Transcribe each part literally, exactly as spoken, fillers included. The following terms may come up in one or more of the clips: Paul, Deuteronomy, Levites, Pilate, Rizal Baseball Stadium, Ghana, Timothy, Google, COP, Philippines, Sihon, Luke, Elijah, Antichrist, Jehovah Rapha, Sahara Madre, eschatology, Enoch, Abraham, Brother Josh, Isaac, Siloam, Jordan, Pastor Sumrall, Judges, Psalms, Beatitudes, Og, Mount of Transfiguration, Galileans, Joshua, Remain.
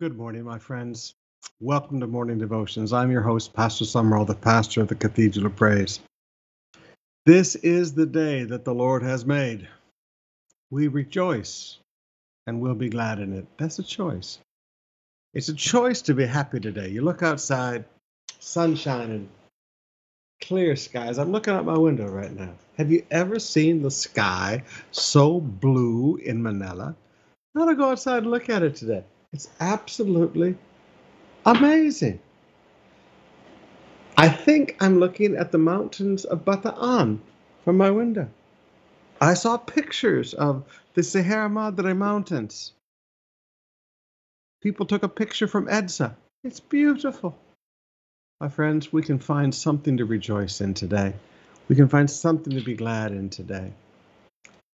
Good morning, my friends. Welcome to Morning Devotions. I'm your host, Pastor Sumrall, the pastor of the Cathedral of Praise. This is the day that the Lord has made. We rejoice and we'll be glad in it. That's a choice. It's a choice to be happy today. You look outside, sunshine and clear skies. I'm looking out my window right now. Have you ever seen the sky so blue in Manila? I want to go outside and look at it today. It's absolutely amazing. I think I'm looking at the mountains of Bataan from my window. I saw pictures of the Sahara Madre mountains. People took a picture from E D S A. It's beautiful. My friends, we can find something to rejoice in today. We can find something to be glad in today.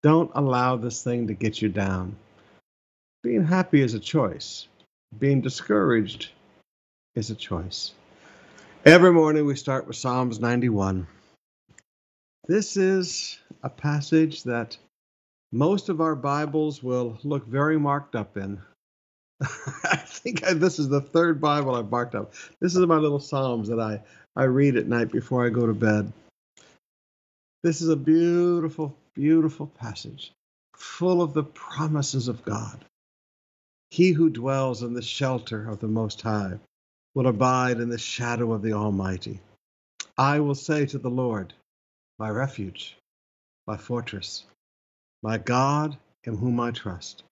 Don't allow this thing to get you down. Being happy is a choice. Being discouraged is a choice. Every morning we start with Psalms ninety-one. This is a passage that most of our Bibles will look very marked up in. I think I, this is the third Bible I've marked up. This is my little Psalms that I, I read at night before I go to bed. This is a beautiful, beautiful passage full of the promises of God. He who dwells in the shelter of the Most High will abide in the shadow of the Almighty. I will say to the Lord, my refuge, my fortress, my God in whom I trust.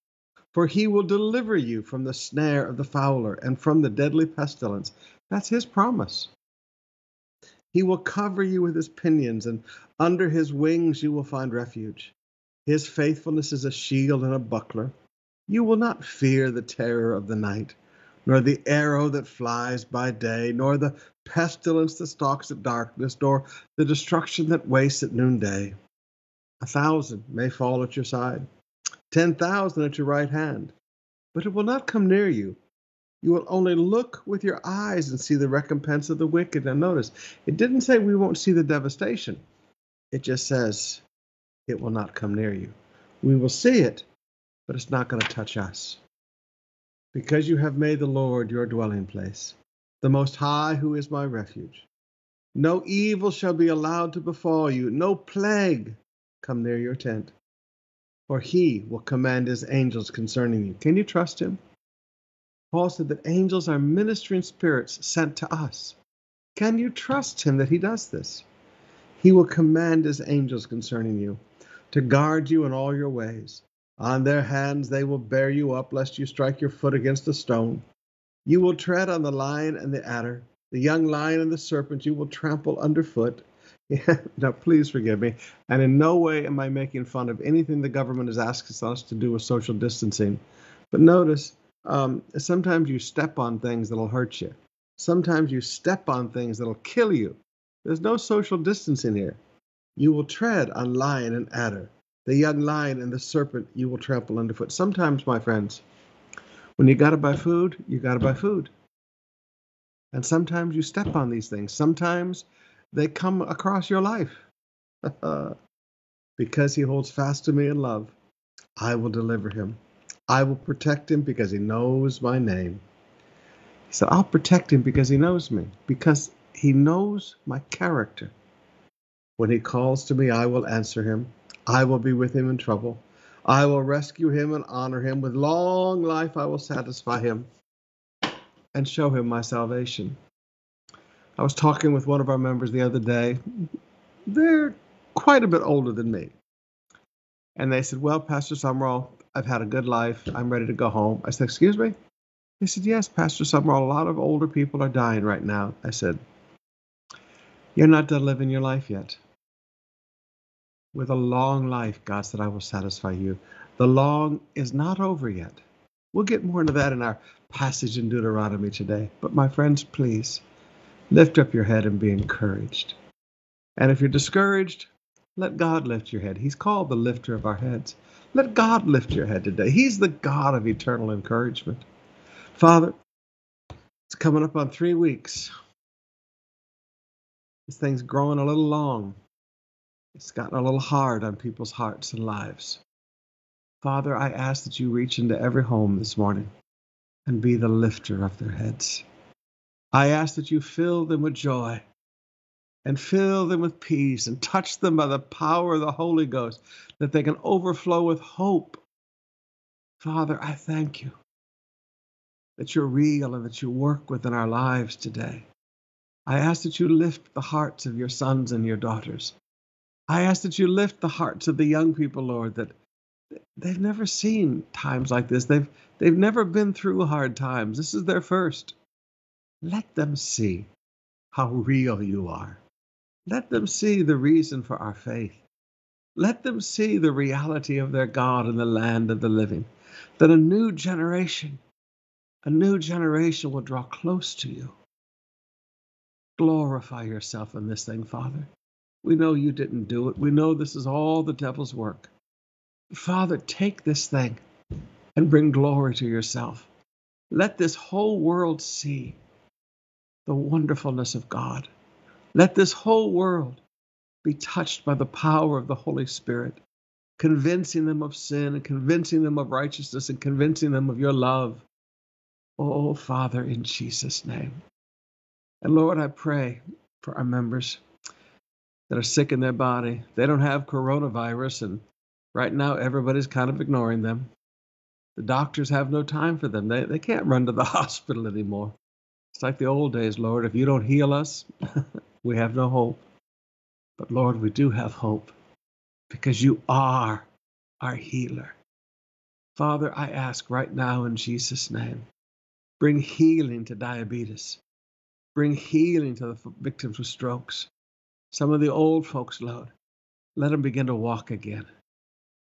For he will deliver you from the snare of the fowler and from the deadly pestilence. That's his promise. He will cover you with his pinions, and under his wings you will find refuge. His faithfulness is a shield and a buckler. You will not fear the terror of the night, nor the arrow that flies by day, nor the pestilence that stalks at darkness, nor the destruction that wastes at noonday. A thousand may fall at your side, ten thousand at your right hand, but it will not come near you. You will only look with your eyes and see the recompense of the wicked. Now notice, it didn't say we won't see the devastation. It just says it will not come near you. We will see it, but it's not going to touch us. Because you have made the Lord your dwelling place, the Most High, who is my refuge. No evil shall be allowed to befall you, no plague come near your tent. For he will command his angels concerning you. Can you trust him? Paul said that angels are ministering spirits sent to us. Can you trust him that he does this? He will command his angels concerning you to guard you in all your ways. On their hands they will bear you up, lest you strike your foot against a stone. You will tread on the lion and the adder, the young lion and the serpent you will trample underfoot. Yeah, now, please forgive me. And in no way am I making fun of anything the government is asking us to do with social distancing. But notice, um, sometimes you step on things that'll hurt you. Sometimes you step on things that'll kill you. There's no social distancing here. You will tread on lion and adder. The young lion and the serpent you will trample underfoot. Sometimes, my friends, when you got to buy food, you got to buy food. And sometimes you step on these things. Sometimes they come across your life. Because he holds fast to me in love, I will deliver him. I will protect him because he knows my name. He said, I'll protect him because he knows me, because he knows my character. When he calls to me, I will answer him. I will be with him in trouble. I will rescue him and honor him. With long life I will satisfy him and show him my salvation. I was talking with one of our members the other day. They're quite a bit older than me. And they said, well, Pastor Sumrall, I've had a good life. I'm ready to go home. I said, excuse me? They said, yes, Pastor Sumrall, a lot of older people are dying right now. I said, you're not done living your life yet. With a long life, God said, I will satisfy you. The long is not over yet. We'll get more into that in our passage in Deuteronomy today. But my friends, please, lift up your head and be encouraged. And if you're discouraged, let God lift your head. He's called the lifter of our heads. Let God lift your head today. He's the God of eternal encouragement. Father, it's coming up on three weeks. This thing's growing a little long. It's gotten a little hard on people's hearts and lives. Father, I ask that you reach into every home this morning. and be the lifter of their heads. I ask that you fill them with joy and fill them with peace and touch them by the power of the Holy Ghost, that they can overflow with hope. Father, I thank you that you're real and that you work within our lives today. I ask that you lift the hearts of your sons and your daughters. I ask that you lift the hearts of the young people, Lord, that they've never seen times like this. They've, they've never been through hard times. This is their first. Let them see how real you are. Let them see the reason for our faith. Let them see the reality of their God and the land of the living, that a new generation A new generation will draw close to you. Glorify yourself in this thing, Father. We know you didn't do it. We know this is all the devil's work. Father, take this thing and bring glory to yourself. Let this whole world see the wonderfulness of God. Let this whole world be touched by the power of the Holy Spirit, convincing them of sin and convincing them of righteousness and convincing them of your love. Oh, Father, in Jesus' name. And Lord, I pray for our members that are sick in their body. They don't have coronavirus, and right now everybody's kind of ignoring them. The doctors have no time for them. They they can't run to the hospital anymore. It's like the old days, Lord. If you don't heal us, we have no hope. But Lord, we do have hope because you are our healer. Father, I ask right now in Jesus' name, bring healing to diabetes. Bring healing to the victims of strokes. Some of the old folks, Lord, let them begin to walk again.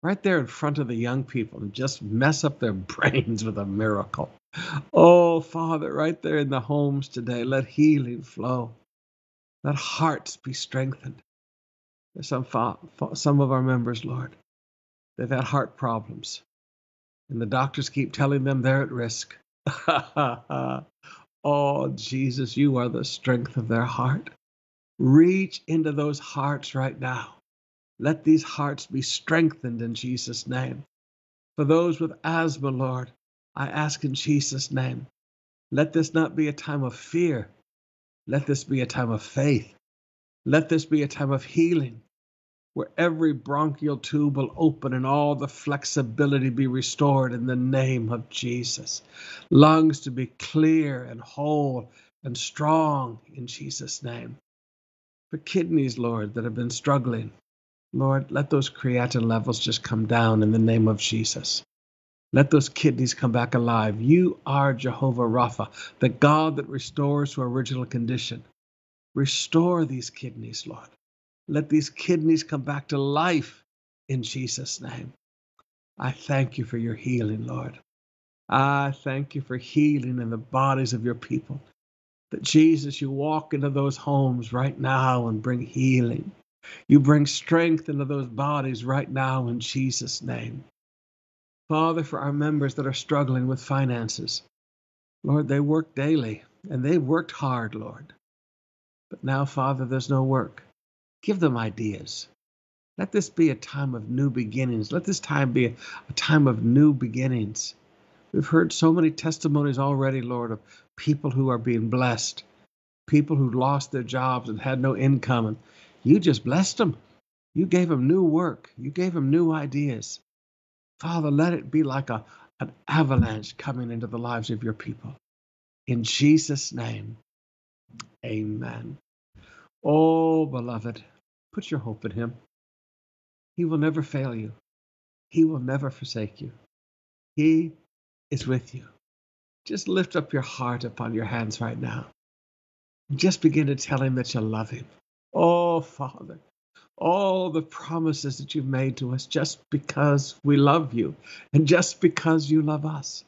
Right there in front of the young people, and just mess up their brains with a miracle. Oh, Father, right there in the homes today, let healing flow. Let hearts be strengthened. There's some, fa- fa- some of our members, Lord, they've had heart problems, and the doctors keep telling them they're at risk. Oh, Jesus, you are the strength of their heart. Reach into those hearts right now. Let these hearts be strengthened in Jesus' name. For those with asthma, Lord, I ask in Jesus' name, let this not be a time of fear. Let this be a time of faith. Let this be a time of healing, where every bronchial tube will open and all the flexibility be restored in the name of Jesus. Lungs to be clear and whole and strong in Jesus' name. For kidneys, Lord, that have been struggling, Lord, let those creatinine levels just come down in the name of Jesus. Let those kidneys come back alive. You are Jehovah Rapha, the God that restores to original condition. Restore these kidneys, Lord. Let these kidneys come back to life in Jesus' name. I thank you for your healing, Lord. I thank you for healing in the bodies of your people. That, Jesus, you walk into those homes right now and bring healing. You bring strength into those bodies right now in Jesus' name. Father, for our members that are struggling with finances, Lord, they work daily, and they've worked hard, Lord. But now, Father, there's no work. Give them ideas. Let this be a time of new beginnings. Let this time be a, a time of new beginnings. We've heard so many testimonies already, Lord, of people who are being blessed, people who lost their jobs and had no income. And you just blessed them. You gave them new work. You gave them new ideas. Father, let it be like a, an avalanche coming into the lives of your people. In Jesus' name, amen. Oh, beloved, put your hope in him. He will never fail you. He will never forsake you. He is with you. Just lift up your heart upon your hands right now. Just begin to tell him that you love him. Oh, Father, all the promises that you've made to us just because we love you and just because you love us.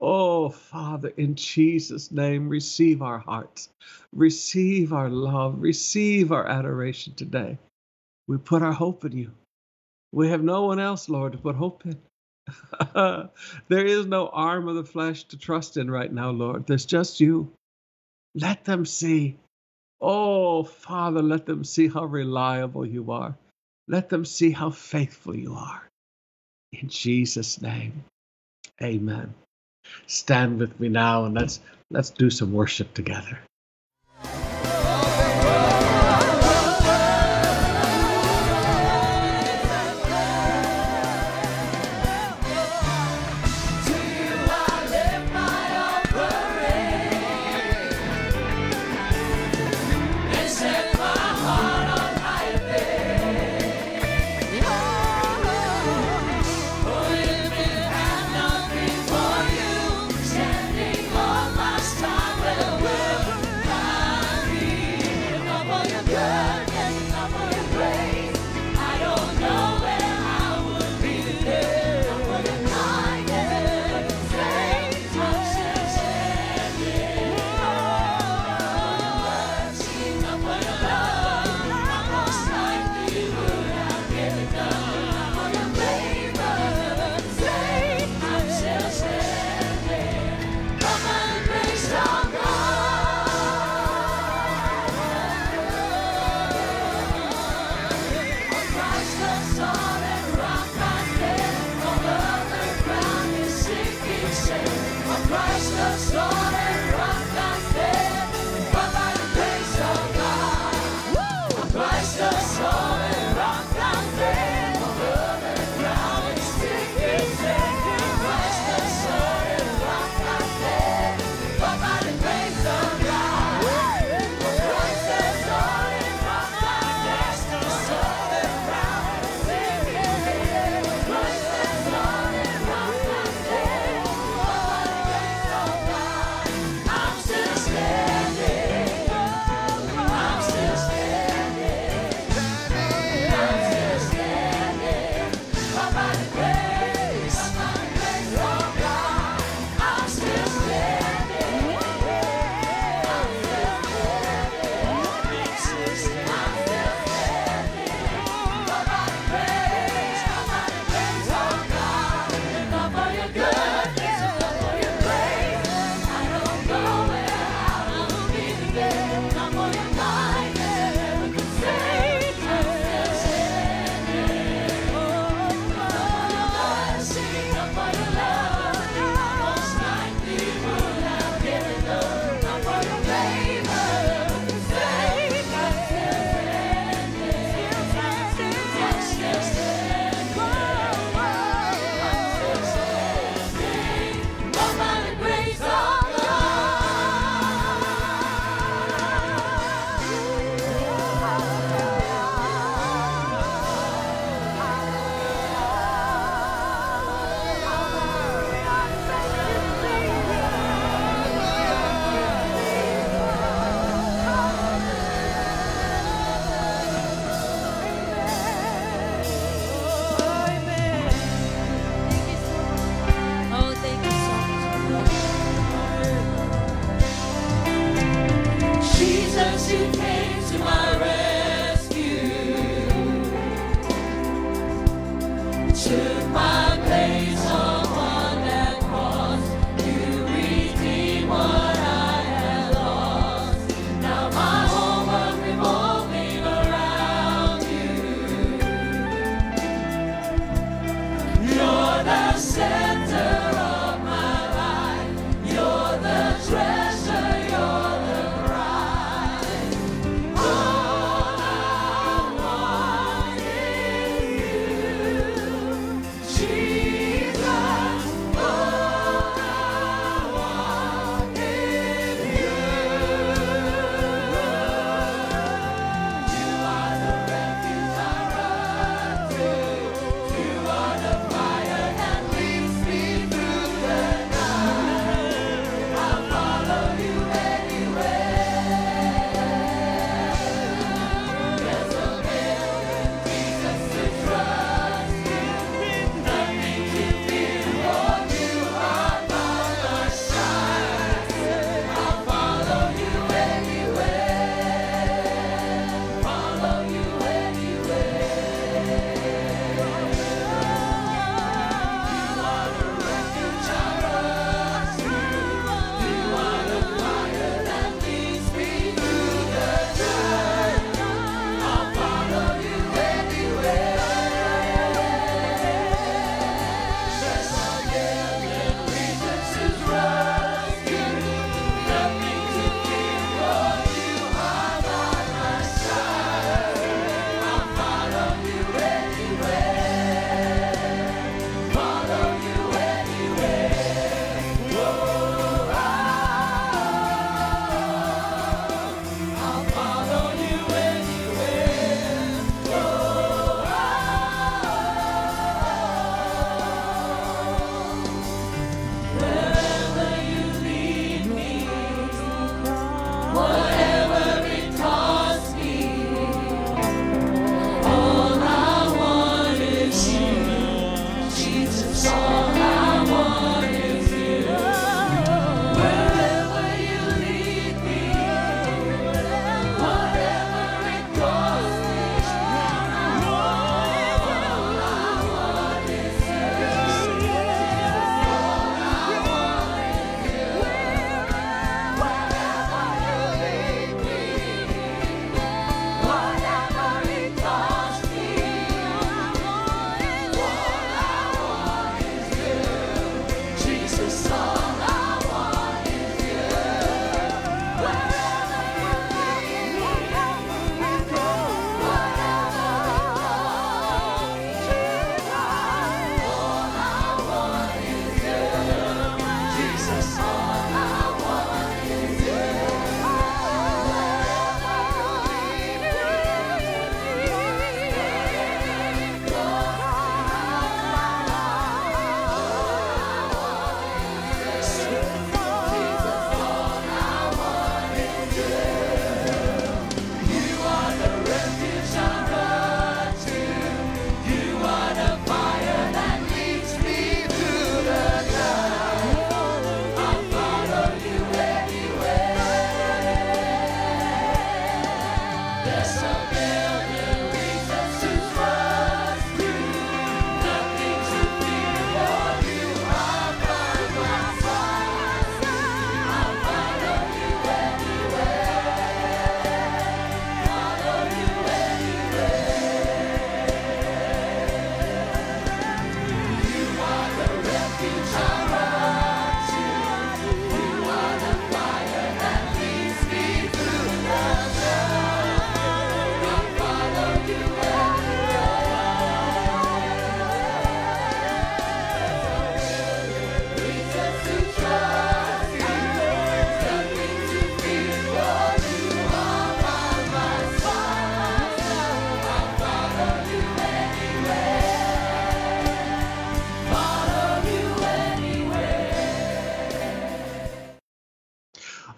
Oh, Father, in Jesus' name, receive our hearts, receive our love, receive our adoration today. We put our hope in you. We have no one else, Lord, to put hope in. There is no arm of the flesh to trust in right now, Lord. There's just you. Let them see. Oh, Father, let them see how reliable you are. Let them see how faithful you are. In Jesus' name, amen. Stand with me now and let's let's do some worship together.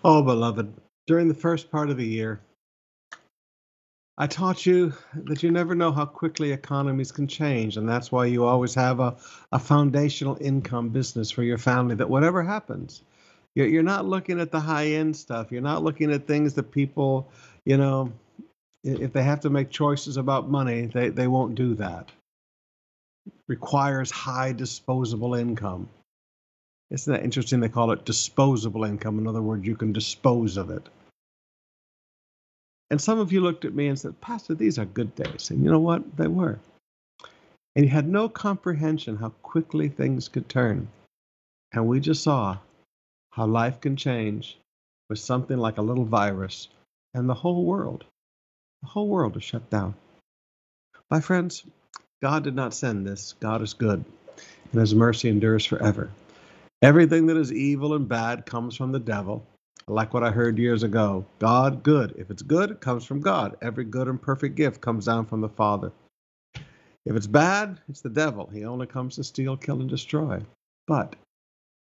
Oh, beloved, during the first part of the year, I taught you that you never know how quickly economies can change, and that's why you always have a, a foundational income business for your family, that whatever happens, you're, you're not looking at the high-end stuff. You're not looking at things that people, you know, if they have to make choices about money, they, they won't do that. It requires high disposable income. Isn't that interesting? They call it disposable income. In other words, you can dispose of it. And some of you looked at me and said, Pastor, these are good days. And you know what? They were. And you had no comprehension how quickly things could turn. And we just saw how life can change with something like a little virus. And the whole world, the whole world is shut down. My friends, God did not send this. God is good, and his mercy endures forever. Everything that is evil and bad comes from the devil. Like what I heard years ago, God good. If it's good, it comes from God. Every good and perfect gift comes down from the Father. If it's bad, it's the devil. He only comes to steal, kill, and destroy. But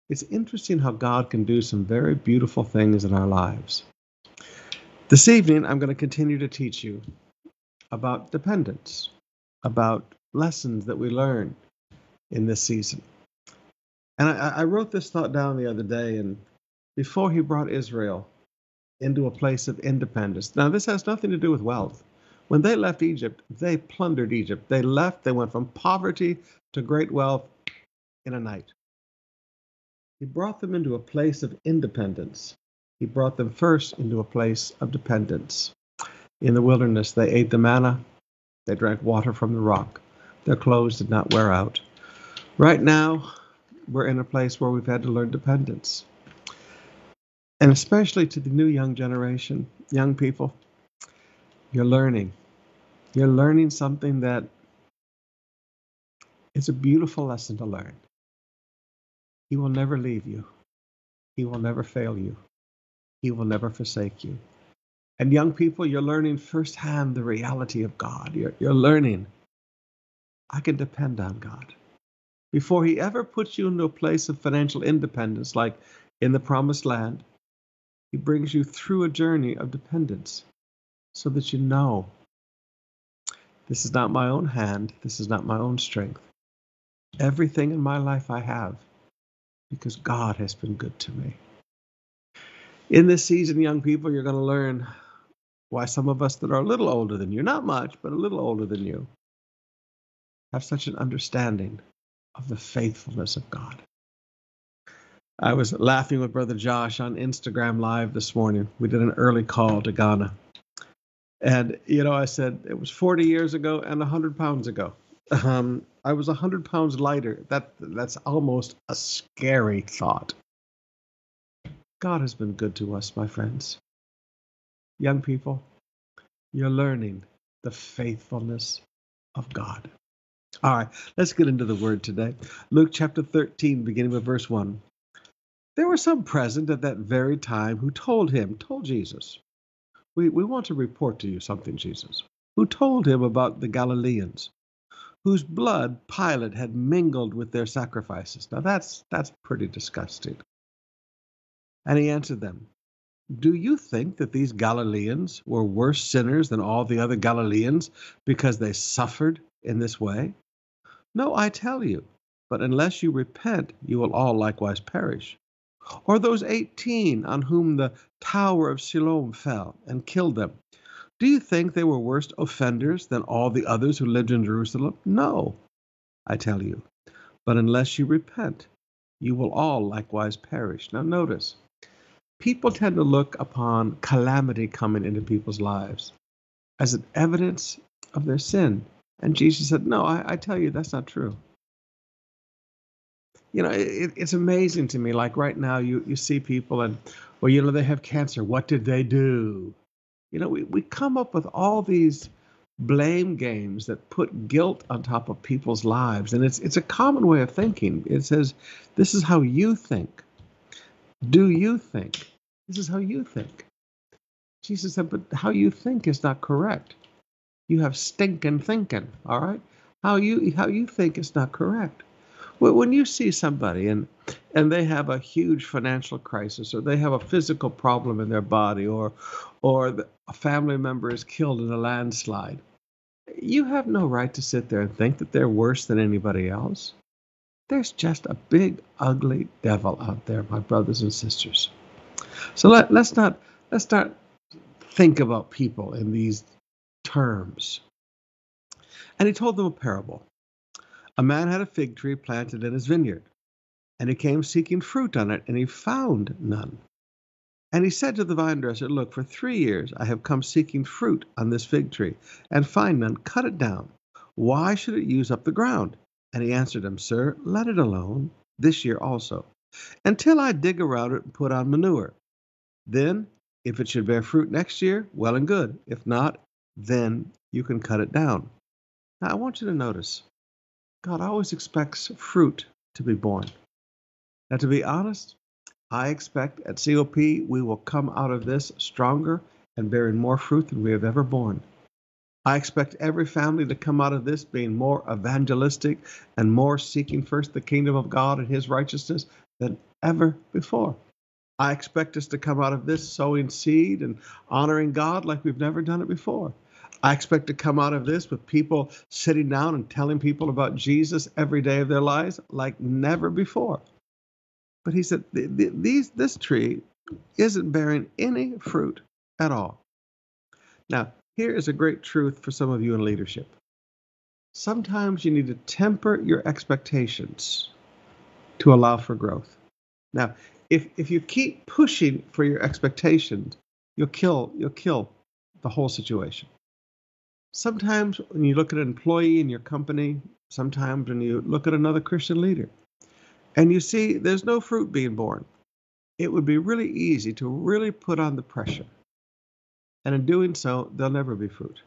it's interesting how God can do some very beautiful things in our lives. This evening, I'm going to continue to teach you about dependence, about lessons that we learn in this season. And I, I wrote this thought down the other day, and before he brought Israel into a place of independence. Now, this has nothing to do with wealth. When they left Egypt, they plundered Egypt. They left, they went from poverty to great wealth in a night. He brought them into a place of independence. He brought them first into a place of dependence. In the wilderness, they ate the manna. They drank water from the rock. Their clothes did not wear out. Right now, we're in a place where we've had to learn dependence. And especially to the new young generation, young people, you're learning. You're learning something that is a beautiful lesson to learn. He will never leave you. He will never fail you. He will never forsake you. And young people, you're learning firsthand the reality of God. You're, you're learning, I can depend on God. Before he ever puts you into a place of financial independence, like in the promised land, he brings you through a journey of dependence so that you know, this is not my own hand, this is not my own strength. Everything in my life I have because God has been good to me. In this season, young people, you're going to learn why some of us that are a little older than you, not much, but a little older than you, have such an understanding of the faithfulness of God. I was laughing with Brother Josh on Instagram Live this morning. We did an early call to Ghana. And, you know, I said it was forty years ago and one hundred pounds ago. Um, I was one hundred pounds lighter. That That's almost a scary thought. God has been good to us, my friends. Young people, you're learning the faithfulness of God. All right, let's get into the word today. Luke chapter thirteen, beginning with verse one. There were some present at that very time who told him, told Jesus, we, we want to report to you something, Jesus, who told him about the Galileans, whose blood Pilate had mingled with their sacrifices. Now that's that's pretty disgusting. And he answered them, do you think that these Galileans were worse sinners than all the other Galileans because they suffered in this way? No, I tell you, but unless you repent, you will all likewise perish. Or those eighteen on whom the tower of Siloam fell and killed them. Do you think they were worse offenders than all the others who lived in Jerusalem? No, I tell you. But unless you repent, you will all likewise perish. Now notice, people tend to look upon calamity coming into people's lives as an evidence of their sin. And Jesus said, no, I, I tell you, that's not true. You know, it, it's amazing to me, like right now you, you see people and, well, you know, they have cancer. What did they do? You know, we, we come up with all these blame games that put guilt on top of people's lives. And it's it's a common way of thinking. It says, this is how you think. Do you think? This is how you think. Jesus said, but how you think is not correct. You have stinking thinking, all right? How you how you think is not correct. When you see somebody and and they have a huge financial crisis, or they have a physical problem in their body, or or the, a family member is killed in a landslide, you have no right to sit there and think that they're worse than anybody else. There's just a big, ugly devil out there, my brothers and sisters. So let, let's not let's not think about people in these terms. And he told them a parable. A man had a fig tree planted in his vineyard, and he came seeking fruit on it, and he found none. And he said to the vine dresser, "Look, for three years I have come seeking fruit on this fig tree, and find none. Cut it down. Why should it use up the ground?" And he answered him, "Sir, let it alone this year also, until I dig around it and put on manure. Then, if it should bear fruit next year, well and good. If not, then you can cut it down." Now, I want you to notice, God always expects fruit to be born. Now, to be honest, I expect at COP we will come out of this stronger and bearing more fruit than we have ever borne. I expect every family to come out of this being more evangelistic and more seeking first the kingdom of God and his righteousness than ever before. I expect us to come out of this sowing seed and honoring God like we've never done it before. I expect to come out of this with people sitting down and telling people about Jesus every day of their lives like never before. But he said, these, this tree isn't bearing any fruit at all. Now, here is a great truth for some of you in leadership. Sometimes you need to temper your expectations to allow for growth. Now, if if you keep pushing for your expectations, you'll kill, you'll kill the whole situation. Sometimes when you look at an employee in your company, sometimes when you look at another Christian leader, and you see there's no fruit being born, it would be really easy to really put on the pressure. And in doing so, there'll never be fruit.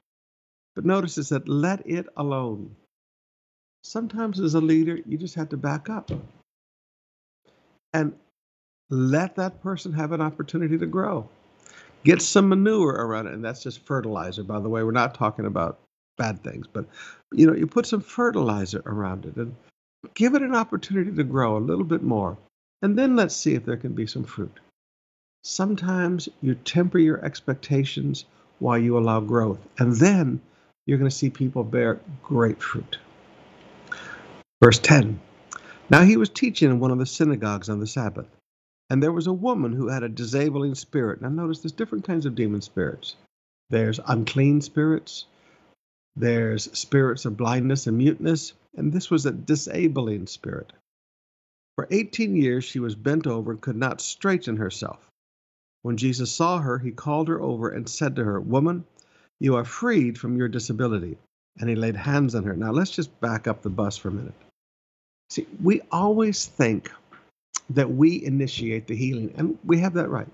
But notice it said, let it alone. Sometimes as a leader, you just have to back up and let that person have an opportunity to grow. Get some manure around it, and that's just fertilizer, by the way. We're not talking about bad things, but you know, you put some fertilizer around it and give it an opportunity to grow a little bit more, and then let's see if there can be some fruit. Sometimes you temper your expectations while you allow growth, and then you're going to see people bear great fruit. Verse ten, now he was teaching in one of the synagogues on the Sabbath, and there was a woman who had a disabling spirit. Now notice there's different kinds of demon spirits. There's unclean spirits. There's spirits of blindness and muteness, and this was a disabling spirit. For eighteen years she was bent over and could not straighten herself. When Jesus saw her, he called her over and said to her, "Woman, you are freed from your disability." And he laid hands on her. Now let's just back up the bus for a minute. See, we always think that we initiate the healing, and we have that right.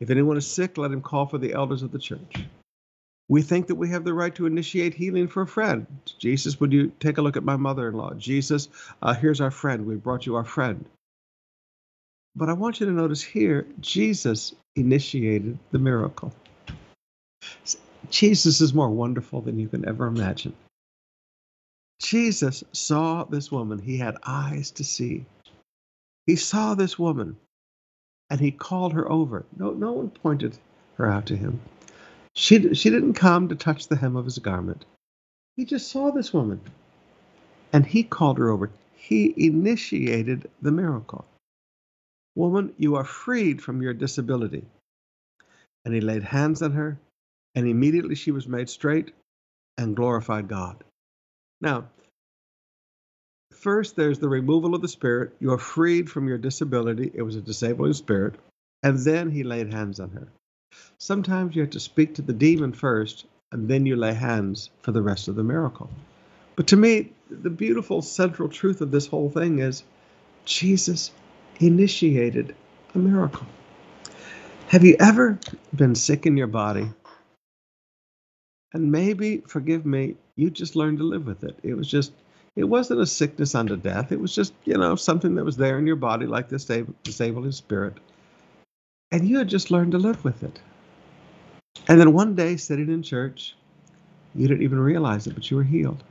If anyone is sick, let him call for the elders of the church. We think that we have the right to initiate healing for a friend. Jesus, would you take a look at my mother-in-law? Jesus, uh, here's our friend. We brought you our friend. But I want you to notice here, Jesus initiated the miracle. Jesus is more wonderful than you can ever imagine. Jesus saw this woman. He had eyes to see. He saw this woman, and he called her over. No, no one pointed her out to him. She, she didn't come to touch the hem of his garment. He just saw this woman, and he called her over. He initiated the miracle. "Woman, you are freed from your disability." And he laid hands on her, and immediately she was made straight and glorified God. Now, first there's the removal of the spirit. You are freed from your disability. It was a disabling spirit. And then he laid hands on her. Sometimes you have to speak to the demon first, and then you lay hands for the rest of the miracle. But to me, the beautiful central truth of this whole thing is Jesus initiated a miracle. Have you ever been sick in your body? And maybe, forgive me, you just learned to live with it. It was just, it wasn't a sickness unto death. It was just, you know, something that was there in your body like this disabling spirit. And you had just learned to live with it. And then one day, sitting in church, you didn't even realize it, but you were healed.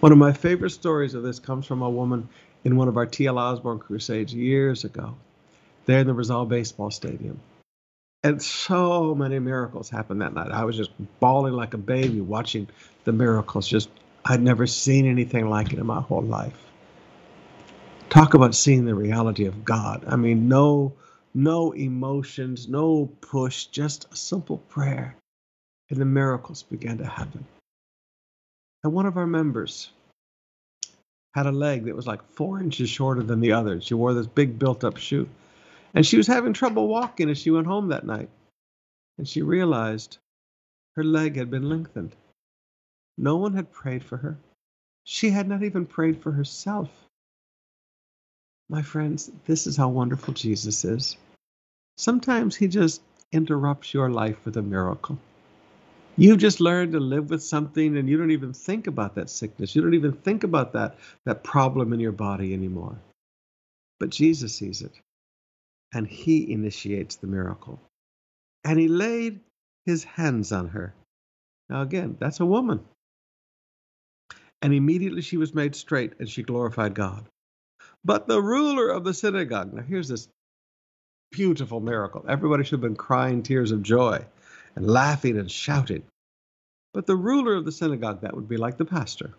One of my favorite stories of this comes from a woman in one of our T L Osborne crusades years ago, there in the Rizal Baseball Stadium. And so many miracles happened that night. I was just bawling like a baby watching the miracles. Just, I'd never seen anything like it in my whole life. Talk about seeing the reality of God. I mean, no, no emotions, no push, just a simple prayer. And the miracles began to happen. And one of our members had a leg that was like four inches shorter than the other. She wore this big built-up shoe. And she was having trouble walking as she went home that night. And she realized her leg had been lengthened. No one had prayed for her. She had not even prayed for herself. My friends, this is how wonderful Jesus is. Sometimes he just interrupts your life with a miracle. You've just learned to live with something and you don't even think about that sickness. You don't even think about that, that problem in your body anymore. But Jesus sees it. And he initiates the miracle. And he laid his hands on her. Now again, that's a woman. And immediately she was made straight and she glorified God. But the ruler of the synagogue, now here's this beautiful miracle. Everybody should have been crying tears of joy and laughing and shouting. But the ruler of the synagogue, that would be like the pastor,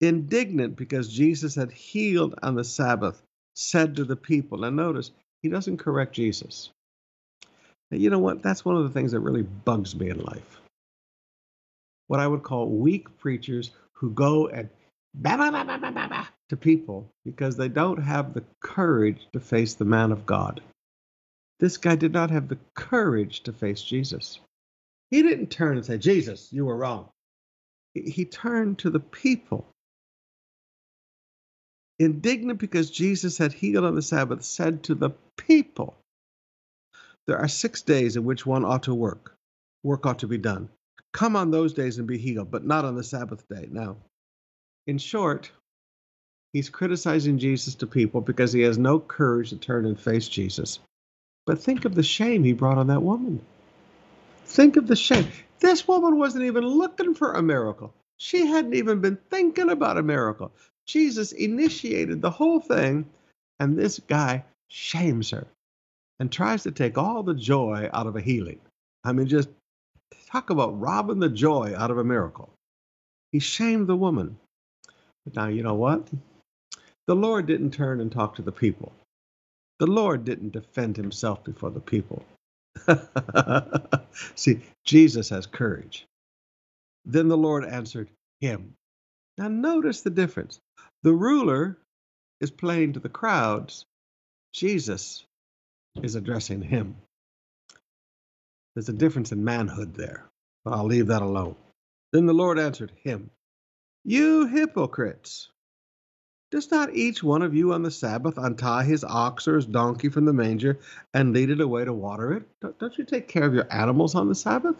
indignant because Jesus had healed on the Sabbath, said to the people, and notice, he doesn't correct Jesus. And you know what? That's one of the things that really bugs me in life. What I would call weak preachers who go and bah, bah, bah, bah, bah, bah, bah, to people because they don't have the courage to face the man of God. This guy did not have the courage to face Jesus. He didn't turn and say, Jesus, you were wrong. He turned to the people. Indignant because Jesus had healed on the Sabbath, said to the people, there are six days in which one ought to work. Work ought to be done. Come on those days and be healed, but not on the Sabbath day. Now, in short, he's criticizing Jesus to people because he has no courage to turn and face Jesus. But think of the shame he brought on that woman. Think of the shame. This woman wasn't even looking for a miracle. She hadn't even been thinking about a miracle. Jesus initiated the whole thing, and this guy shames her and tries to take all the joy out of a healing. I mean, just talk about robbing the joy out of a miracle. He shamed the woman. But now, you know what? The Lord didn't turn and talk to the people. The Lord didn't defend himself before the people. See, Jesus has courage. Then the Lord answered him. Now notice the difference. The ruler is playing to the crowds. Jesus is addressing him. There's a difference in manhood there, but I'll leave that alone. Then the Lord answered him, you hypocrites, does not each one of you on the Sabbath untie his ox or his donkey from the manger and lead it away to water it? Don't you take care of your animals on the Sabbath?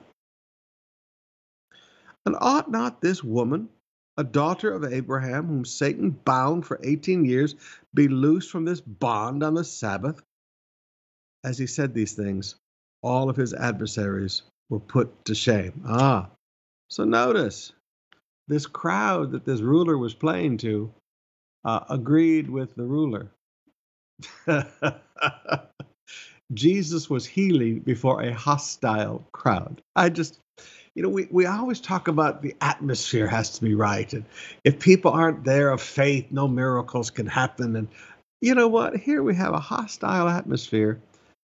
And ought not this woman, a daughter of Abraham, whom Satan bound for eighteen years, be loosed from this bond on the Sabbath? As he said these things, all of his adversaries were put to shame. Ah, so notice, this crowd that this ruler was playing to uh, agreed with the ruler. Jesus was healing before a hostile crowd. I just... You know, we, we always talk about the atmosphere has to be right. And if people aren't there of faith, no miracles can happen. And you know what? Here we have a hostile atmosphere,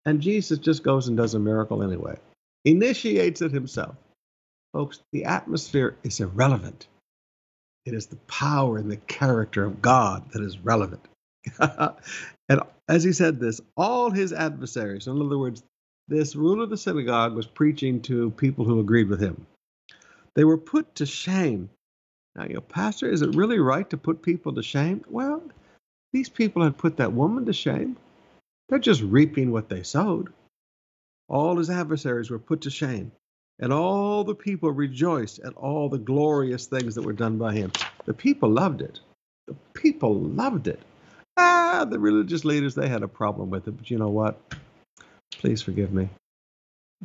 and Jesus just goes and does a miracle anyway. Initiates it himself. Folks, the atmosphere is irrelevant. It is the power and the character of God that is relevant. And as he said this, all his adversaries, in other words, this ruler of the synagogue was preaching to people who agreed with him. They were put to shame. Now, you know, Pastor, is it really right to put people to shame? Well, these people had put that woman to shame. They're just reaping what they sowed. All his adversaries were put to shame, and all the people rejoiced at all the glorious things that were done by him. The people loved it. The people loved it. Ah, the religious leaders, they had a problem with it, but you know what? Please forgive me.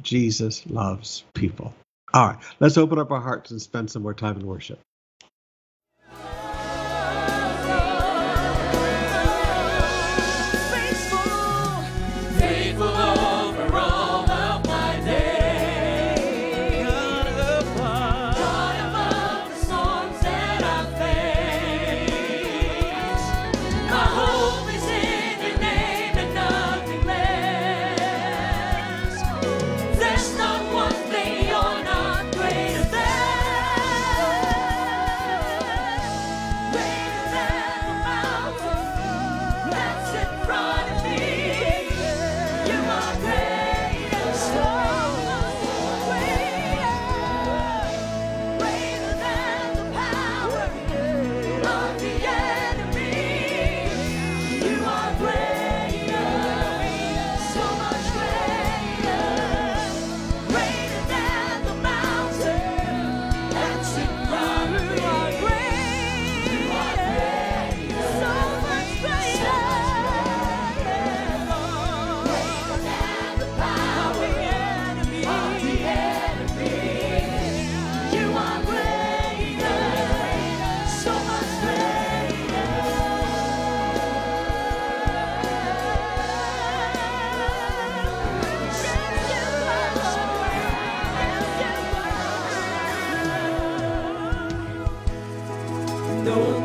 Jesus loves people. All right, let's open up our hearts and spend some more time in worship.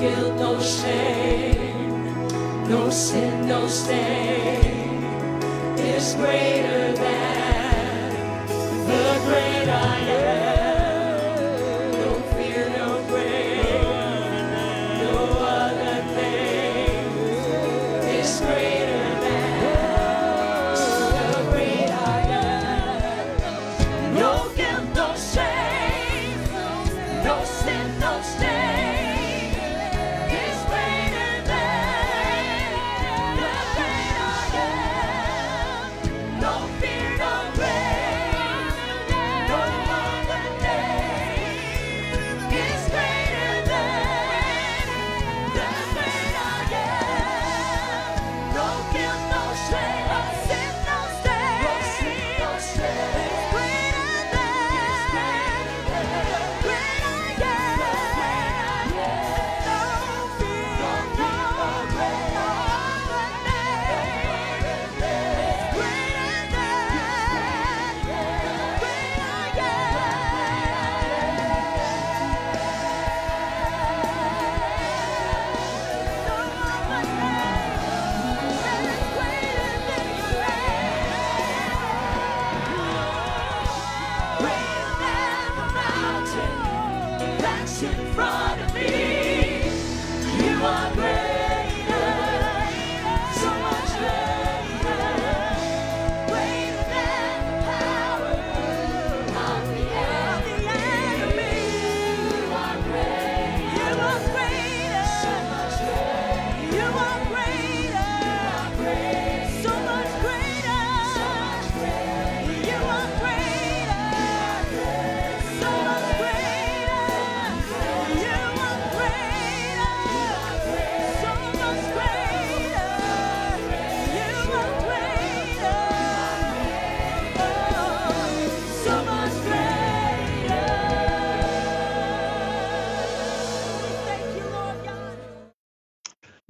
guilt, no shame, no sin, no stain is greater than the great I am. No fear, no grave, no other thing is greater.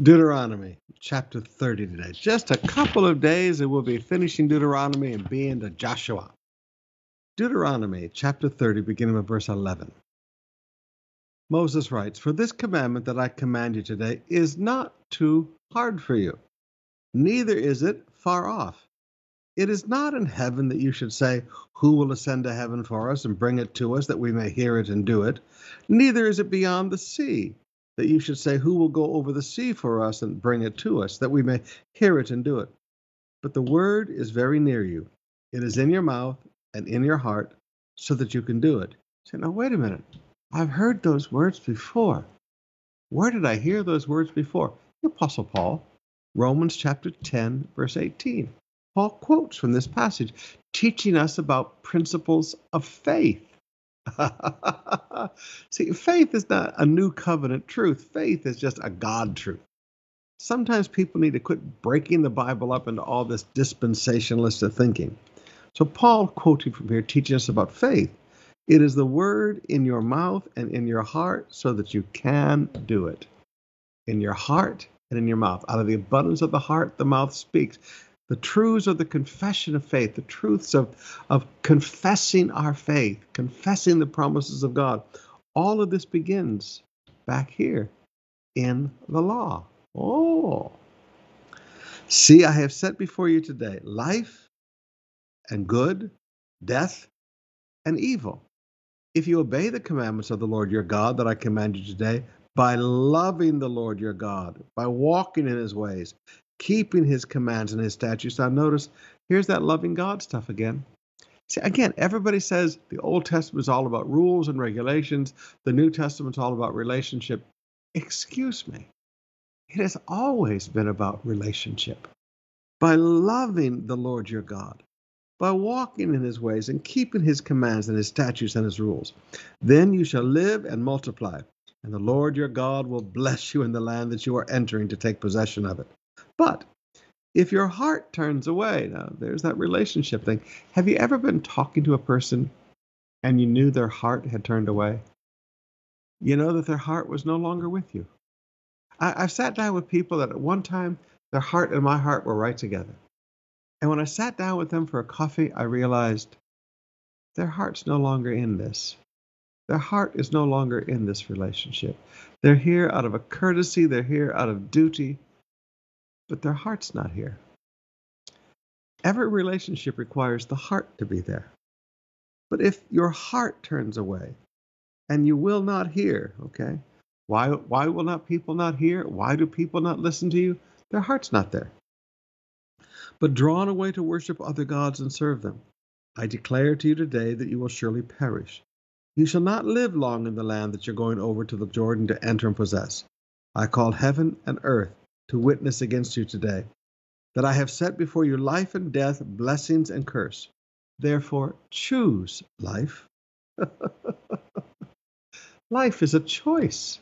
Deuteronomy chapter thirty today. Just a couple of days and we'll be finishing Deuteronomy and being to Joshua. Deuteronomy chapter thirty, beginning with verse eleven. Moses writes, "For this commandment that I command you today is not too hard for you, neither is it far off. It is not in heaven that you should say, 'Who will ascend to heaven for us and bring it to us that we may hear it and do it?' Neither is it beyond the sea, that you should say, 'Who will go over the sea for us and bring it to us, that we may hear it and do it?' But the word is very near you. It is in your mouth and in your heart, so that you can do it." Say, now wait a minute. I've heard those words before. Where did I hear those words before? The Apostle Paul, Romans chapter ten, verse eighteen. Paul quotes from this passage, teaching us about principles of faith. See, faith is not a new covenant truth. Faith is just a God truth. Sometimes people need to quit breaking the Bible up into all this dispensationalist thinking. So Paul, quoting from here, teaching us about faith. It is the word in your mouth and in your heart so that you can do it. In your heart and in your mouth. Out of the abundance of the heart, the mouth speaks. The truths of the confession of faith, the truths of, of confessing our faith, confessing the promises of God. All of this begins back here in the law. Oh, see, I have set before you today life and good, death and evil. If you obey the commandments of the Lord your God that I command you today, by loving the Lord your God, by walking in his ways, keeping his commands and his statutes. Now notice, here's that loving God stuff again. See, again, everybody says the Old Testament is all about rules and regulations. The New Testament's all about relationship. Excuse me. It has always been about relationship. By loving the Lord your God, by walking in his ways and keeping his commands and his statutes and his rules, then you shall live and multiply. And the Lord your God will bless you in the land that you are entering to take possession of it. But if your heart turns away, now there's that relationship thing. Have you ever been talking to a person and you knew their heart had turned away? You know that their heart was no longer with you. I, I've sat down with people that at one time, their heart and my heart were right together. And when I sat down with them for a coffee, I realized their heart's no longer in this. Their heart is no longer in this relationship. They're here out of a courtesy. They're here out of duty. But their heart's not here. Every relationship requires the heart to be there. But if your heart turns away and you will not hear, okay, why, why will not people not hear? Why do people not listen to you? Their heart's not there. But drawn away to worship other gods and serve them. I declare to you today that you will surely perish. You shall not live long in the land that you're going over to the Jordan to enter and possess. I call heaven and earth to witness against you today, that I have set before you life and death, blessings and curse. Therefore, choose life. Life is a choice.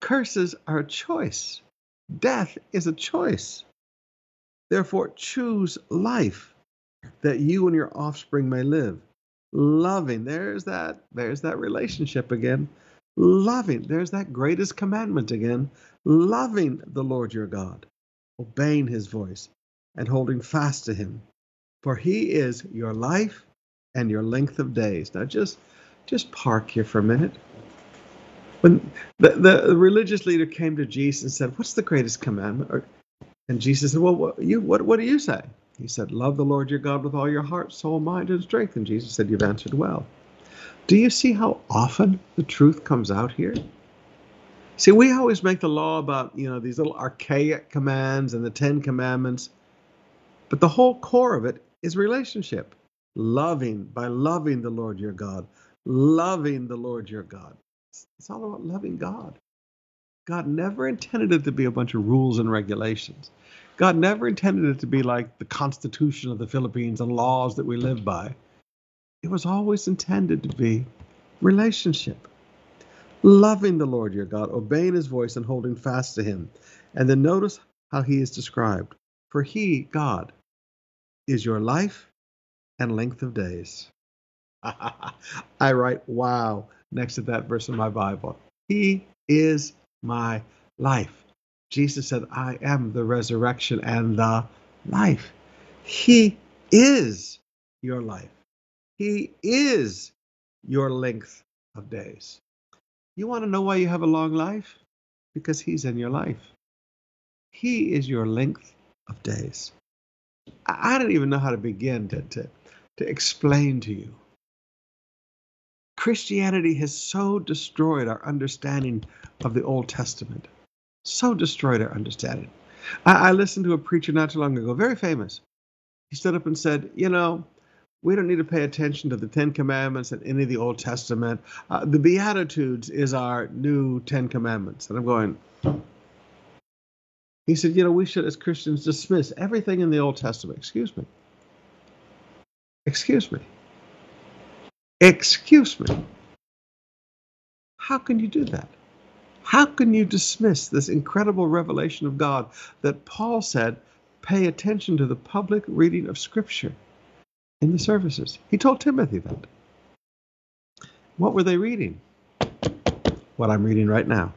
Curses are a choice. Death is a choice. Therefore, choose life, that you and your offspring may live. Loving, there's that, there's that relationship again. Loving, there's that greatest commandment again. Loving the Lord your God, obeying his voice, and holding fast to him. For he is your life and your length of days. Now just, just park here for a minute. When the, the religious leader came to Jesus and said, what's the greatest commandment? And Jesus said, well, what, you, what, what do you say? He said, love the Lord your God with all your heart, soul, mind, and strength. And Jesus said, you've answered well. Do you see how often the truth comes out here? See, we always make the law about, you know, these little archaic commands and the Ten Commandments. But the whole core of it is relationship. Loving, by loving the Lord your God. Loving the Lord your God. It's, it's all about loving God. God never intended it to be a bunch of rules and regulations. God never intended it to be like the Constitution of the Philippines and laws that we live by. It was always intended to be relationship. Loving the Lord your God, obeying his voice and holding fast to him. And then notice how he is described. For he, God, is your life and length of days. I write, wow, next to that verse in my Bible. He is my life. Jesus said, I am the resurrection and the life. He is your life. He is your length of days. You want to know why you have a long life? Because he's in your life. He is your length of days. I don't even know how to begin to, to, to explain to you. Christianity has so destroyed our understanding of the Old Testament. So destroyed our understanding. I, I listened to a preacher not too long ago, very famous. He stood up and said, you know, we don't need to pay attention to the Ten Commandments and any of the Old Testament. Uh, the Beatitudes is our new Ten Commandments. And I'm going, he said, you know, we should as Christians dismiss everything in the Old Testament. Excuse me. Excuse me. Excuse me. How can you do that? How can you dismiss this incredible revelation of God that Paul said, pay attention to the public reading of Scripture in the services? He told Timothy that. What were they reading? What I'm reading right now.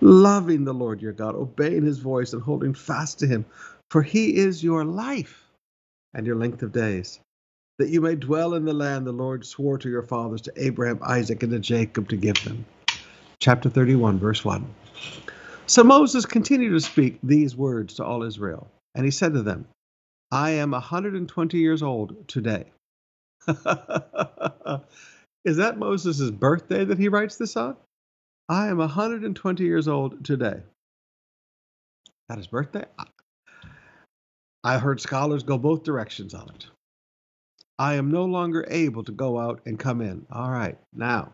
Loving the Lord your God, obeying his voice and holding fast to him, for he is your life and your length of days, that you may dwell in the land the Lord swore to your fathers, to Abraham, Isaac, and to Jacob to give them. Chapter thirty-one, verse one. So Moses continued to speak these words to all Israel. And he said to them, I am one hundred twenty years old today. Is that Moses' birthday that he writes this on? I am one hundred twenty years old today. That his birthday? I heard scholars go both directions on it. I am no longer able to go out and come in. All right, now.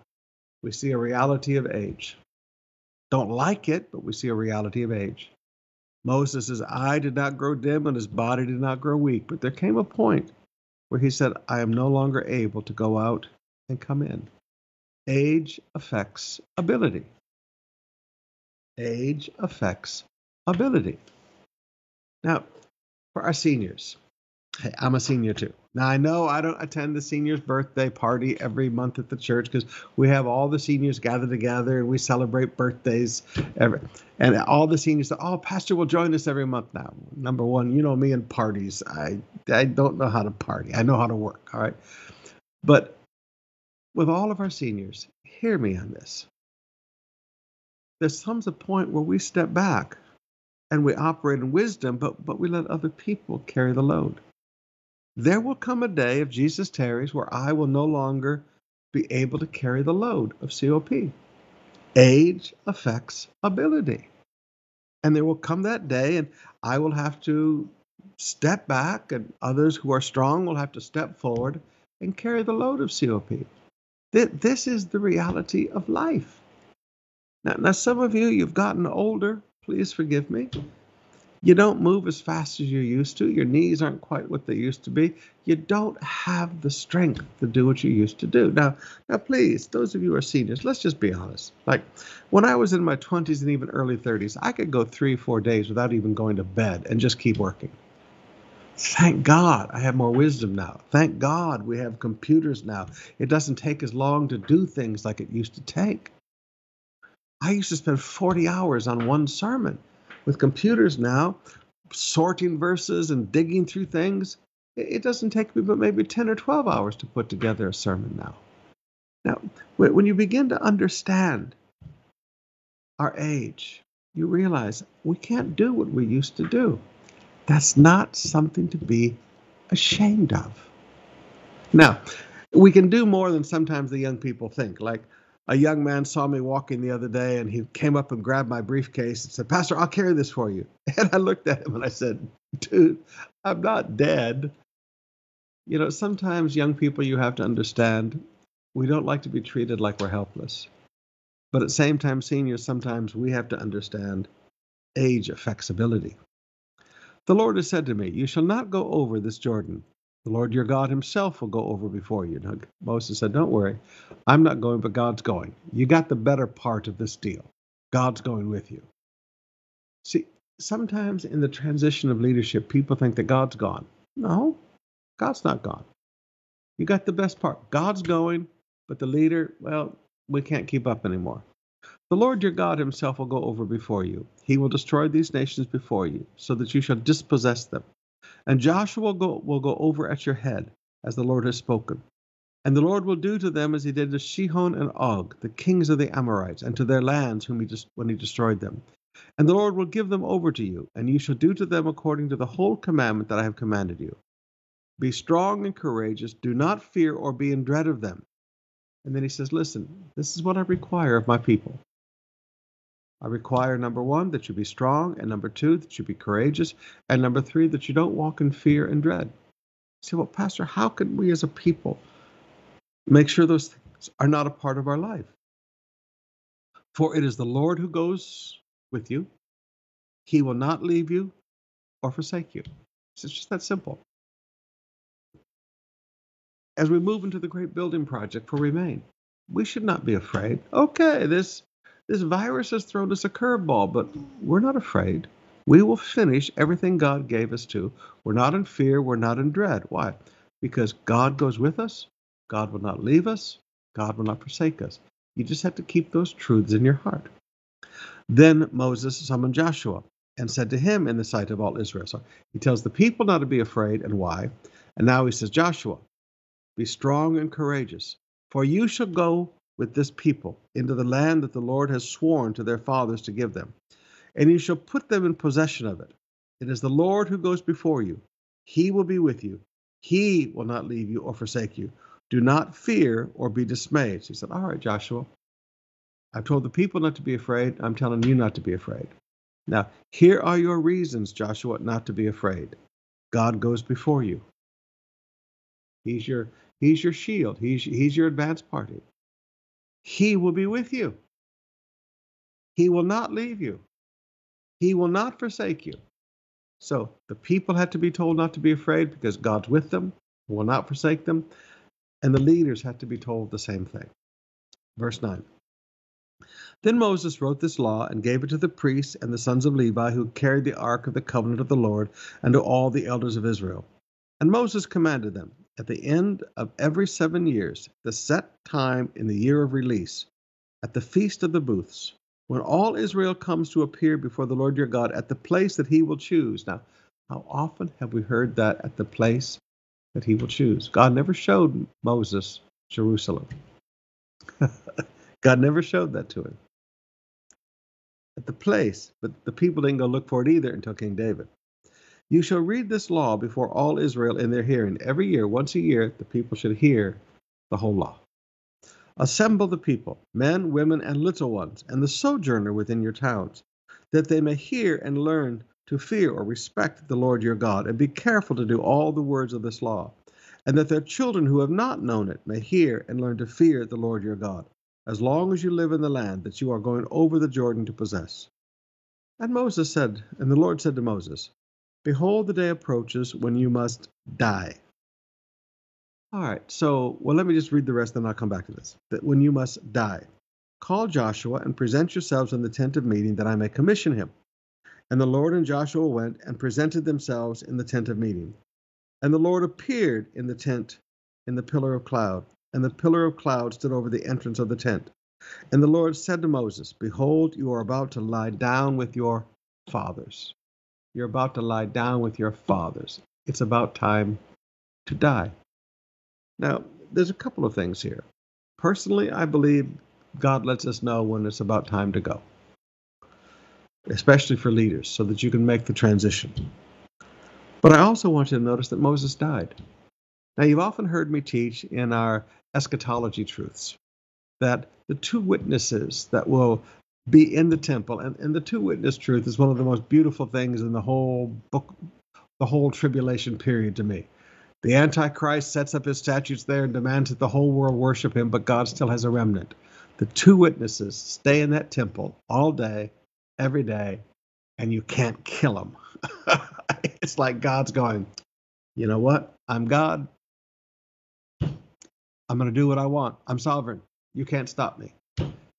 We see a reality of age. Don't like it, but we see a reality of age. Moses' eye did not grow dim and his body did not grow weak. But there came a point where he said, I am no longer able to go out and come in. Age affects ability. Age affects ability. Now, for our seniors, hey, I'm a senior too. Now, I know I don't attend the seniors' birthday party every month at the church because we have all the seniors gather together and we celebrate birthdays. Every, and all the seniors say, oh, Pastor will join us every month now. Number one, you know me and parties. I, I don't know how to party. I know how to work, all right? But with all of our seniors, hear me on this. There's comes a point where we step back and we operate in wisdom, but, but we let other people carry the load. There will come a day, if Jesus tarries, where I will no longer be able to carry the load of C O P. Age affects ability. And there will come that day, and I will have to step back, and others who are strong will have to step forward and carry the load of C O P. This is the reality of life. Now, now some of you, you've gotten older. Please forgive me. You don't move as fast as you used to. Your knees aren't quite what they used to be. You don't have the strength to do what you used to do. Now, now, please, those of you who are seniors, let's just be honest. Like, when I was in my twenties and even early thirties, I could go three, four days without even going to bed and just keep working. Thank God I have more wisdom now. Thank God we have computers now. It doesn't take as long to do things like it used to take. I used to spend forty hours on one sermon. With computers now, sorting verses and digging through things, it doesn't take me but maybe ten or twelve hours to put together a sermon now. Now, when you begin to understand our age, you realize we can't do what we used to do. That's not something to be ashamed of. Now, we can do more than sometimes the young people think. Like, a young man saw me walking the other day, and he came up and grabbed my briefcase and said, "Pastor, I'll carry this for you." And I looked at him and I said, "Dude, I'm not dead." You know, sometimes young people, you have to understand, we don't like to be treated like we're helpless. But at the same time, seniors, sometimes we have to understand age affects ability. The Lord has said to me, "You shall not go over this Jordan. The Lord your God himself will go over before you." Now, Moses said, "Don't worry, I'm not going, but God's going. You got the better part of this deal. God's going with you." See, sometimes in the transition of leadership, people think that God's gone. No, God's not gone. You got the best part. God's going, but the leader, well, we can't keep up anymore. "The Lord your God himself will go over before you. He will destroy these nations before you, so that you shall dispossess them. And Joshua will go, will go over at your head, as the Lord has spoken. And the Lord will do to them as he did to Sihon and Og, the kings of the Amorites, and to their lands whom he des- when he destroyed them. And the Lord will give them over to you, and you shall do to them according to the whole commandment that I have commanded you. Be strong and courageous. Do not fear or be in dread of them." And then he says, listen, this is what I require of my people. I require, number one, that you be strong, and number two, that you be courageous, and number three, that you don't walk in fear and dread. You say, well, Pastor, how can we as a people make sure those things are not a part of our life? "For it is the Lord who goes with you. He will not leave you or forsake you." It's just that simple. As we move into the great building project for Remain, we should not be afraid. Okay, this... This virus has thrown us a curveball, but we're not afraid. We will finish everything God gave us to. We're not in fear. We're not in dread. Why? Because God goes with us. God will not leave us. God will not forsake us. You just have to keep those truths in your heart. "Then Moses summoned Joshua and said to him in the sight of all Israel." So he tells the people not to be afraid and why. And now he says, "Joshua, be strong and courageous, for you shall go with this people into the land that the Lord has sworn to their fathers to give them, and you shall put them in possession of it. It is the Lord who goes before you. He will be with you. He will not leave you or forsake you. Do not fear or be dismayed." So he said, all right, Joshua, I've told the people not to be afraid. I'm telling you not to be afraid. Now, here are your reasons, Joshua, not to be afraid. God goes before you. He's your, he's your shield. He's, he's your advance party. He will be with you. He will not leave you. He will not forsake you. So the people had to be told not to be afraid because God's with them, will not forsake them. And the leaders had to be told the same thing. Verse nine. "Then Moses wrote this law and gave it to the priests and the sons of Levi who carried the ark of the covenant of the Lord and to all the elders of Israel. And Moses commanded them, at the end of every seven years, the set time in the year of release, at the Feast of the Booths, when all Israel comes to appear before the Lord your God at the place that he will choose." Now, how often have we heard that, at the place that he will choose? God never showed Moses Jerusalem. God never showed that to him at the place, but the people didn't go look for it either until King David. You shall read this law before all Israel in their hearing. Every year, once a year, the people should hear the whole law. Assemble the people, men, women, and little ones, and the sojourner within your towns, that they may hear and learn to fear or respect the Lord your God, and be careful to do all the words of this law, and that their children who have not known it may hear and learn to fear the Lord your God, as long as you live in the land that you are going over the Jordan to possess. And Moses said, and the Lord said to Moses, behold, the day approaches when you must die. All right, so, well, let me just read the rest, then I'll come back to this. That when you must die. Call Joshua and present yourselves in the tent of meeting, that I may commission him. And the Lord and Joshua went and presented themselves in the tent of meeting. And the Lord appeared in the tent in the pillar of cloud, and the pillar of cloud stood over the entrance of the tent. And the Lord said to Moses, behold, you are about to lie down with your fathers. You're about to lie down with your fathers. It's about time to die. Now, there's a couple of things here. Personally, I believe God lets us know when it's about time to go, especially for leaders, so that you can make the transition. But I also want you to notice that Moses died. Now, you've often heard me teach in our eschatology truths that the two witnesses that will be in the temple. And, and the two-witness truth is one of the most beautiful things in the whole book, the whole tribulation period to me. The Antichrist sets up his statues there and demands that the whole world worship him, but God still has a remnant. The two witnesses stay in that temple all day, every day, and you can't kill them. It's like God's going, you know what? I'm God. I'm going to do what I want. I'm sovereign. You can't stop me.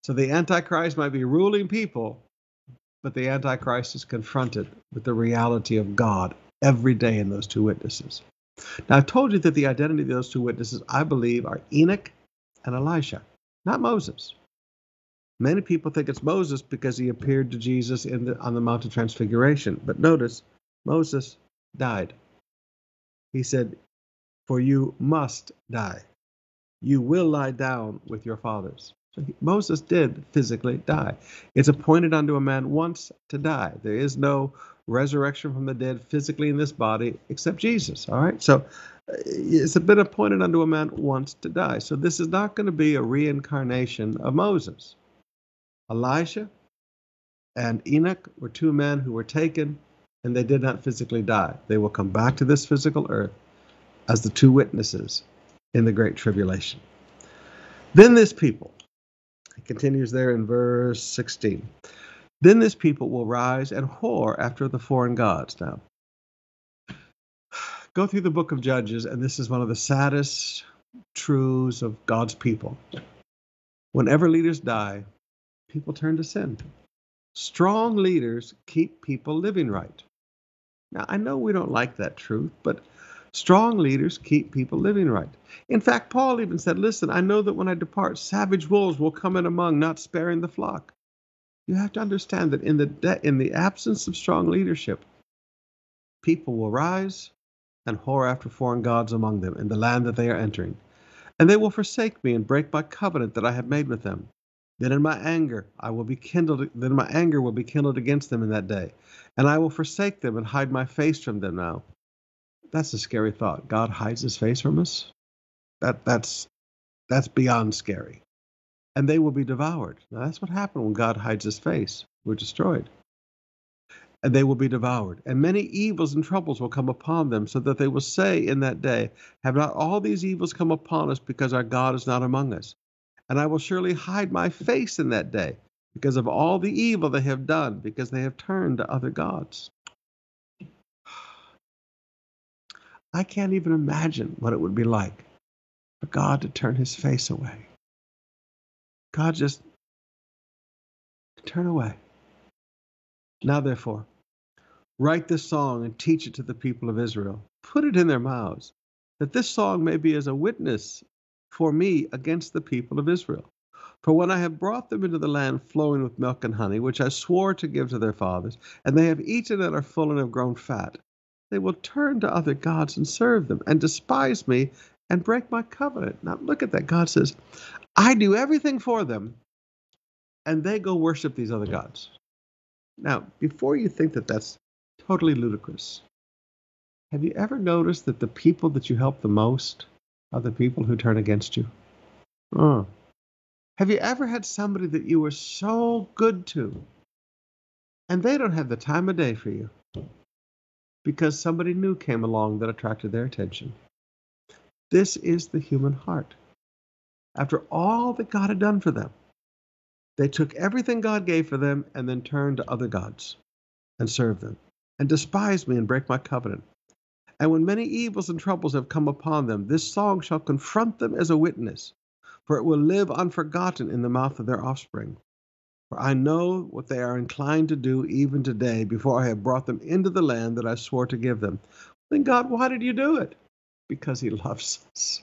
So the Antichrist might be ruling people, but the Antichrist is confronted with the reality of God every day in those two witnesses. Now, I've told you that the identity of those two witnesses, I believe, are Enoch and Elijah, not Moses. Many people think it's Moses because he appeared to Jesus in the, on the Mount of Transfiguration. But notice, Moses died. He said, for you must die. You will lie down with your fathers. Moses did physically die. It's appointed unto a man once to die. There is no resurrection from the dead physically in this body except Jesus. All right. So it's been appointed unto a man once to die. So this is not going to be a reincarnation of Moses. Elijah and Enoch were two men who were taken and they did not physically die. They will come back to this physical earth as the two witnesses in the Great Tribulation. Then this people. It continues there in verse sixteen. Then this people will rise and whore after the foreign gods. Now, go through the book of Judges, and this is one of the saddest truths of God's people. Whenever leaders die, people turn to sin. Strong leaders keep people living right. Now, I know we don't like that truth, but strong leaders keep people living right. In fact, Paul even said, listen, I know that when I depart, savage wolves will come in among, not sparing the flock. You have to understand that in the de- in the absence of strong leadership, people will rise and whore after foreign gods among them in the land that they are entering. And they will forsake me and break my covenant that I have made with them. Then in my anger I will be kindled, then my anger will be kindled against them in that day. And I will forsake them and hide my face from them now. That's a scary thought. God hides his face from us. That that's that's beyond scary. And they will be devoured. Now that's what happened when God hides his face. We're destroyed. And they will be devoured. And many evils and troubles will come upon them, so that they will say in that day, have not all these evils come upon us because our God is not among us? And I will surely hide my face in that day because of all the evil they have done, because they have turned to other gods. I can't even imagine what it would be like for God to turn his face away. God just turn away. Now, therefore, write this song and teach it to the people of Israel. Put it in their mouths, that this song may be as a witness for me against the people of Israel. For when I have brought them into the land flowing with milk and honey, which I swore to give to their fathers, and they have eaten and are full and have grown fat, they will turn to other gods and serve them and despise me and break my covenant. Now, look at that. God says, I do everything for them, and they go worship these other gods. Now, before you think that that's totally ludicrous, have you ever noticed that the people that you help the most are the people who turn against you? Oh. Have you ever had somebody that you were so good to, and they don't have the time of day for you because somebody new came along that attracted their attention? This is the human heart. After all that God had done for them, they took everything God gave for them and then turned to other gods and served them and despised me and break my covenant. And when many evils and troubles have come upon them, this song shall confront them as a witness, for it will live unforgotten in the mouth of their offspring. For I know what they are inclined to do even today, before I have brought them into the land that I swore to give them. Then God, why did you do it? Because he loves us.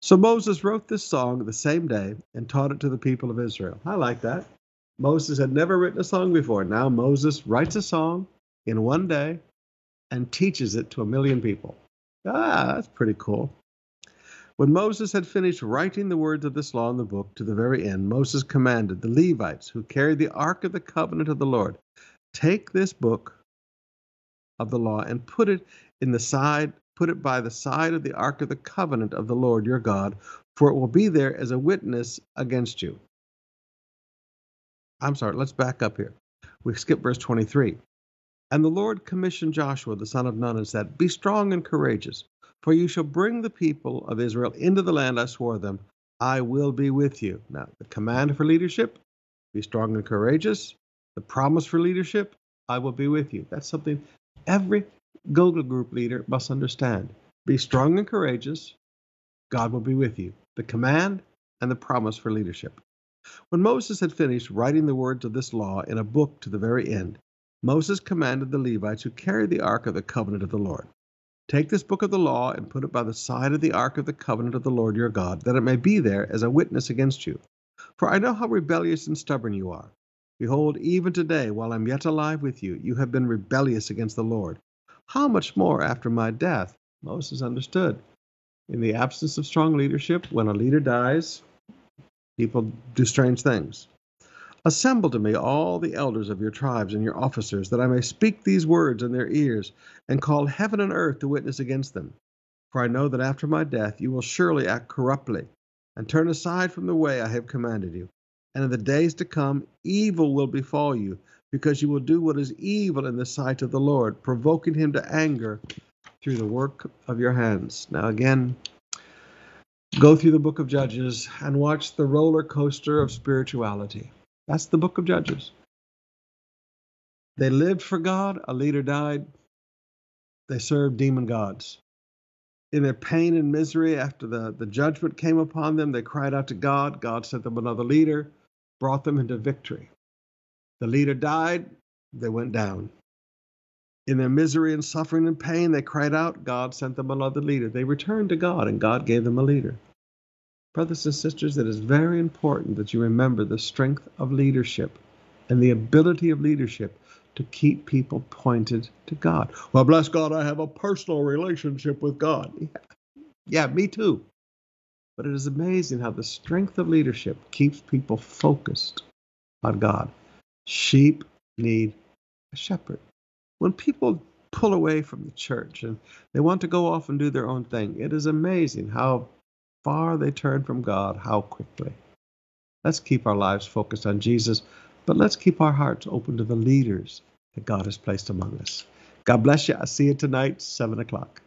So Moses wrote this song the same day and taught it to the people of Israel. I like that. Moses had never written a song before. Now Moses writes a song in one day and teaches it to a million people. Ah, that's pretty cool. When Moses had finished writing the words of this law in the book to the very end, Moses commanded the Levites who carried the Ark of the Covenant of the Lord, take this book of the law and put it in the side Put it by the side of the Ark of the Covenant of the Lord your God, for it will be there as a witness against you. I'm sorry, let's back up here. We skip verse twenty-three. And the Lord commissioned Joshua, the son of Nun, and said, be strong and courageous, for you shall bring the people of Israel into the land I swore them. I will be with you. Now, the command for leadership, be strong and courageous. The promise for leadership, I will be with you. That's something every Google group leader must understand. Be strong and courageous. God will be with you. The command and the promise for leadership. When Moses had finished writing the words of this law in a book to the very end, Moses commanded the Levites who carried the Ark of the Covenant of the Lord, take this book of the law and put it by the side of the Ark of the Covenant of the Lord your God, that it may be there as a witness against you. For I know how rebellious and stubborn you are. Behold, even today, while I am yet alive with you, you have been rebellious against the Lord. How much more after my death? Moses understood. In the absence of strong leadership, when a leader dies, people do strange things. Assemble to me all the elders of your tribes and your officers, that I may speak these words in their ears, and call heaven and earth to witness against them. For I know that after my death you will surely act corruptly, and turn aside from the way I have commanded you. And in the days to come, evil will befall you, because you will do what is evil in the sight of the Lord, provoking him to anger through the work of your hands. Now again, go through the book of Judges and watch the roller coaster of spirituality. That's the book of Judges. They lived for God. A leader died. They served demon gods. In their pain and misery after the, the judgment came upon them, they cried out to God. God sent them another leader, brought them into victory. The leader died, they went down. In their misery and suffering and pain, they cried out. God sent them another leader. They returned to God, and God gave them a leader. Brothers and sisters, it is very important that you remember the strength of leadership and the ability of leadership to keep people pointed to God. Well, bless God, I have a personal relationship with God. Yeah, yeah, me too. But it is amazing how the strength of leadership keeps people focused on God. Sheep need a shepherd. When people pull away from the church and they want to go off and do their own thing, it is amazing how far they turn from God, how quickly. Let's keep our lives focused on Jesus, but let's keep our hearts open to the leaders that God has placed among us. God bless you. I'll see you tonight, seven o'clock.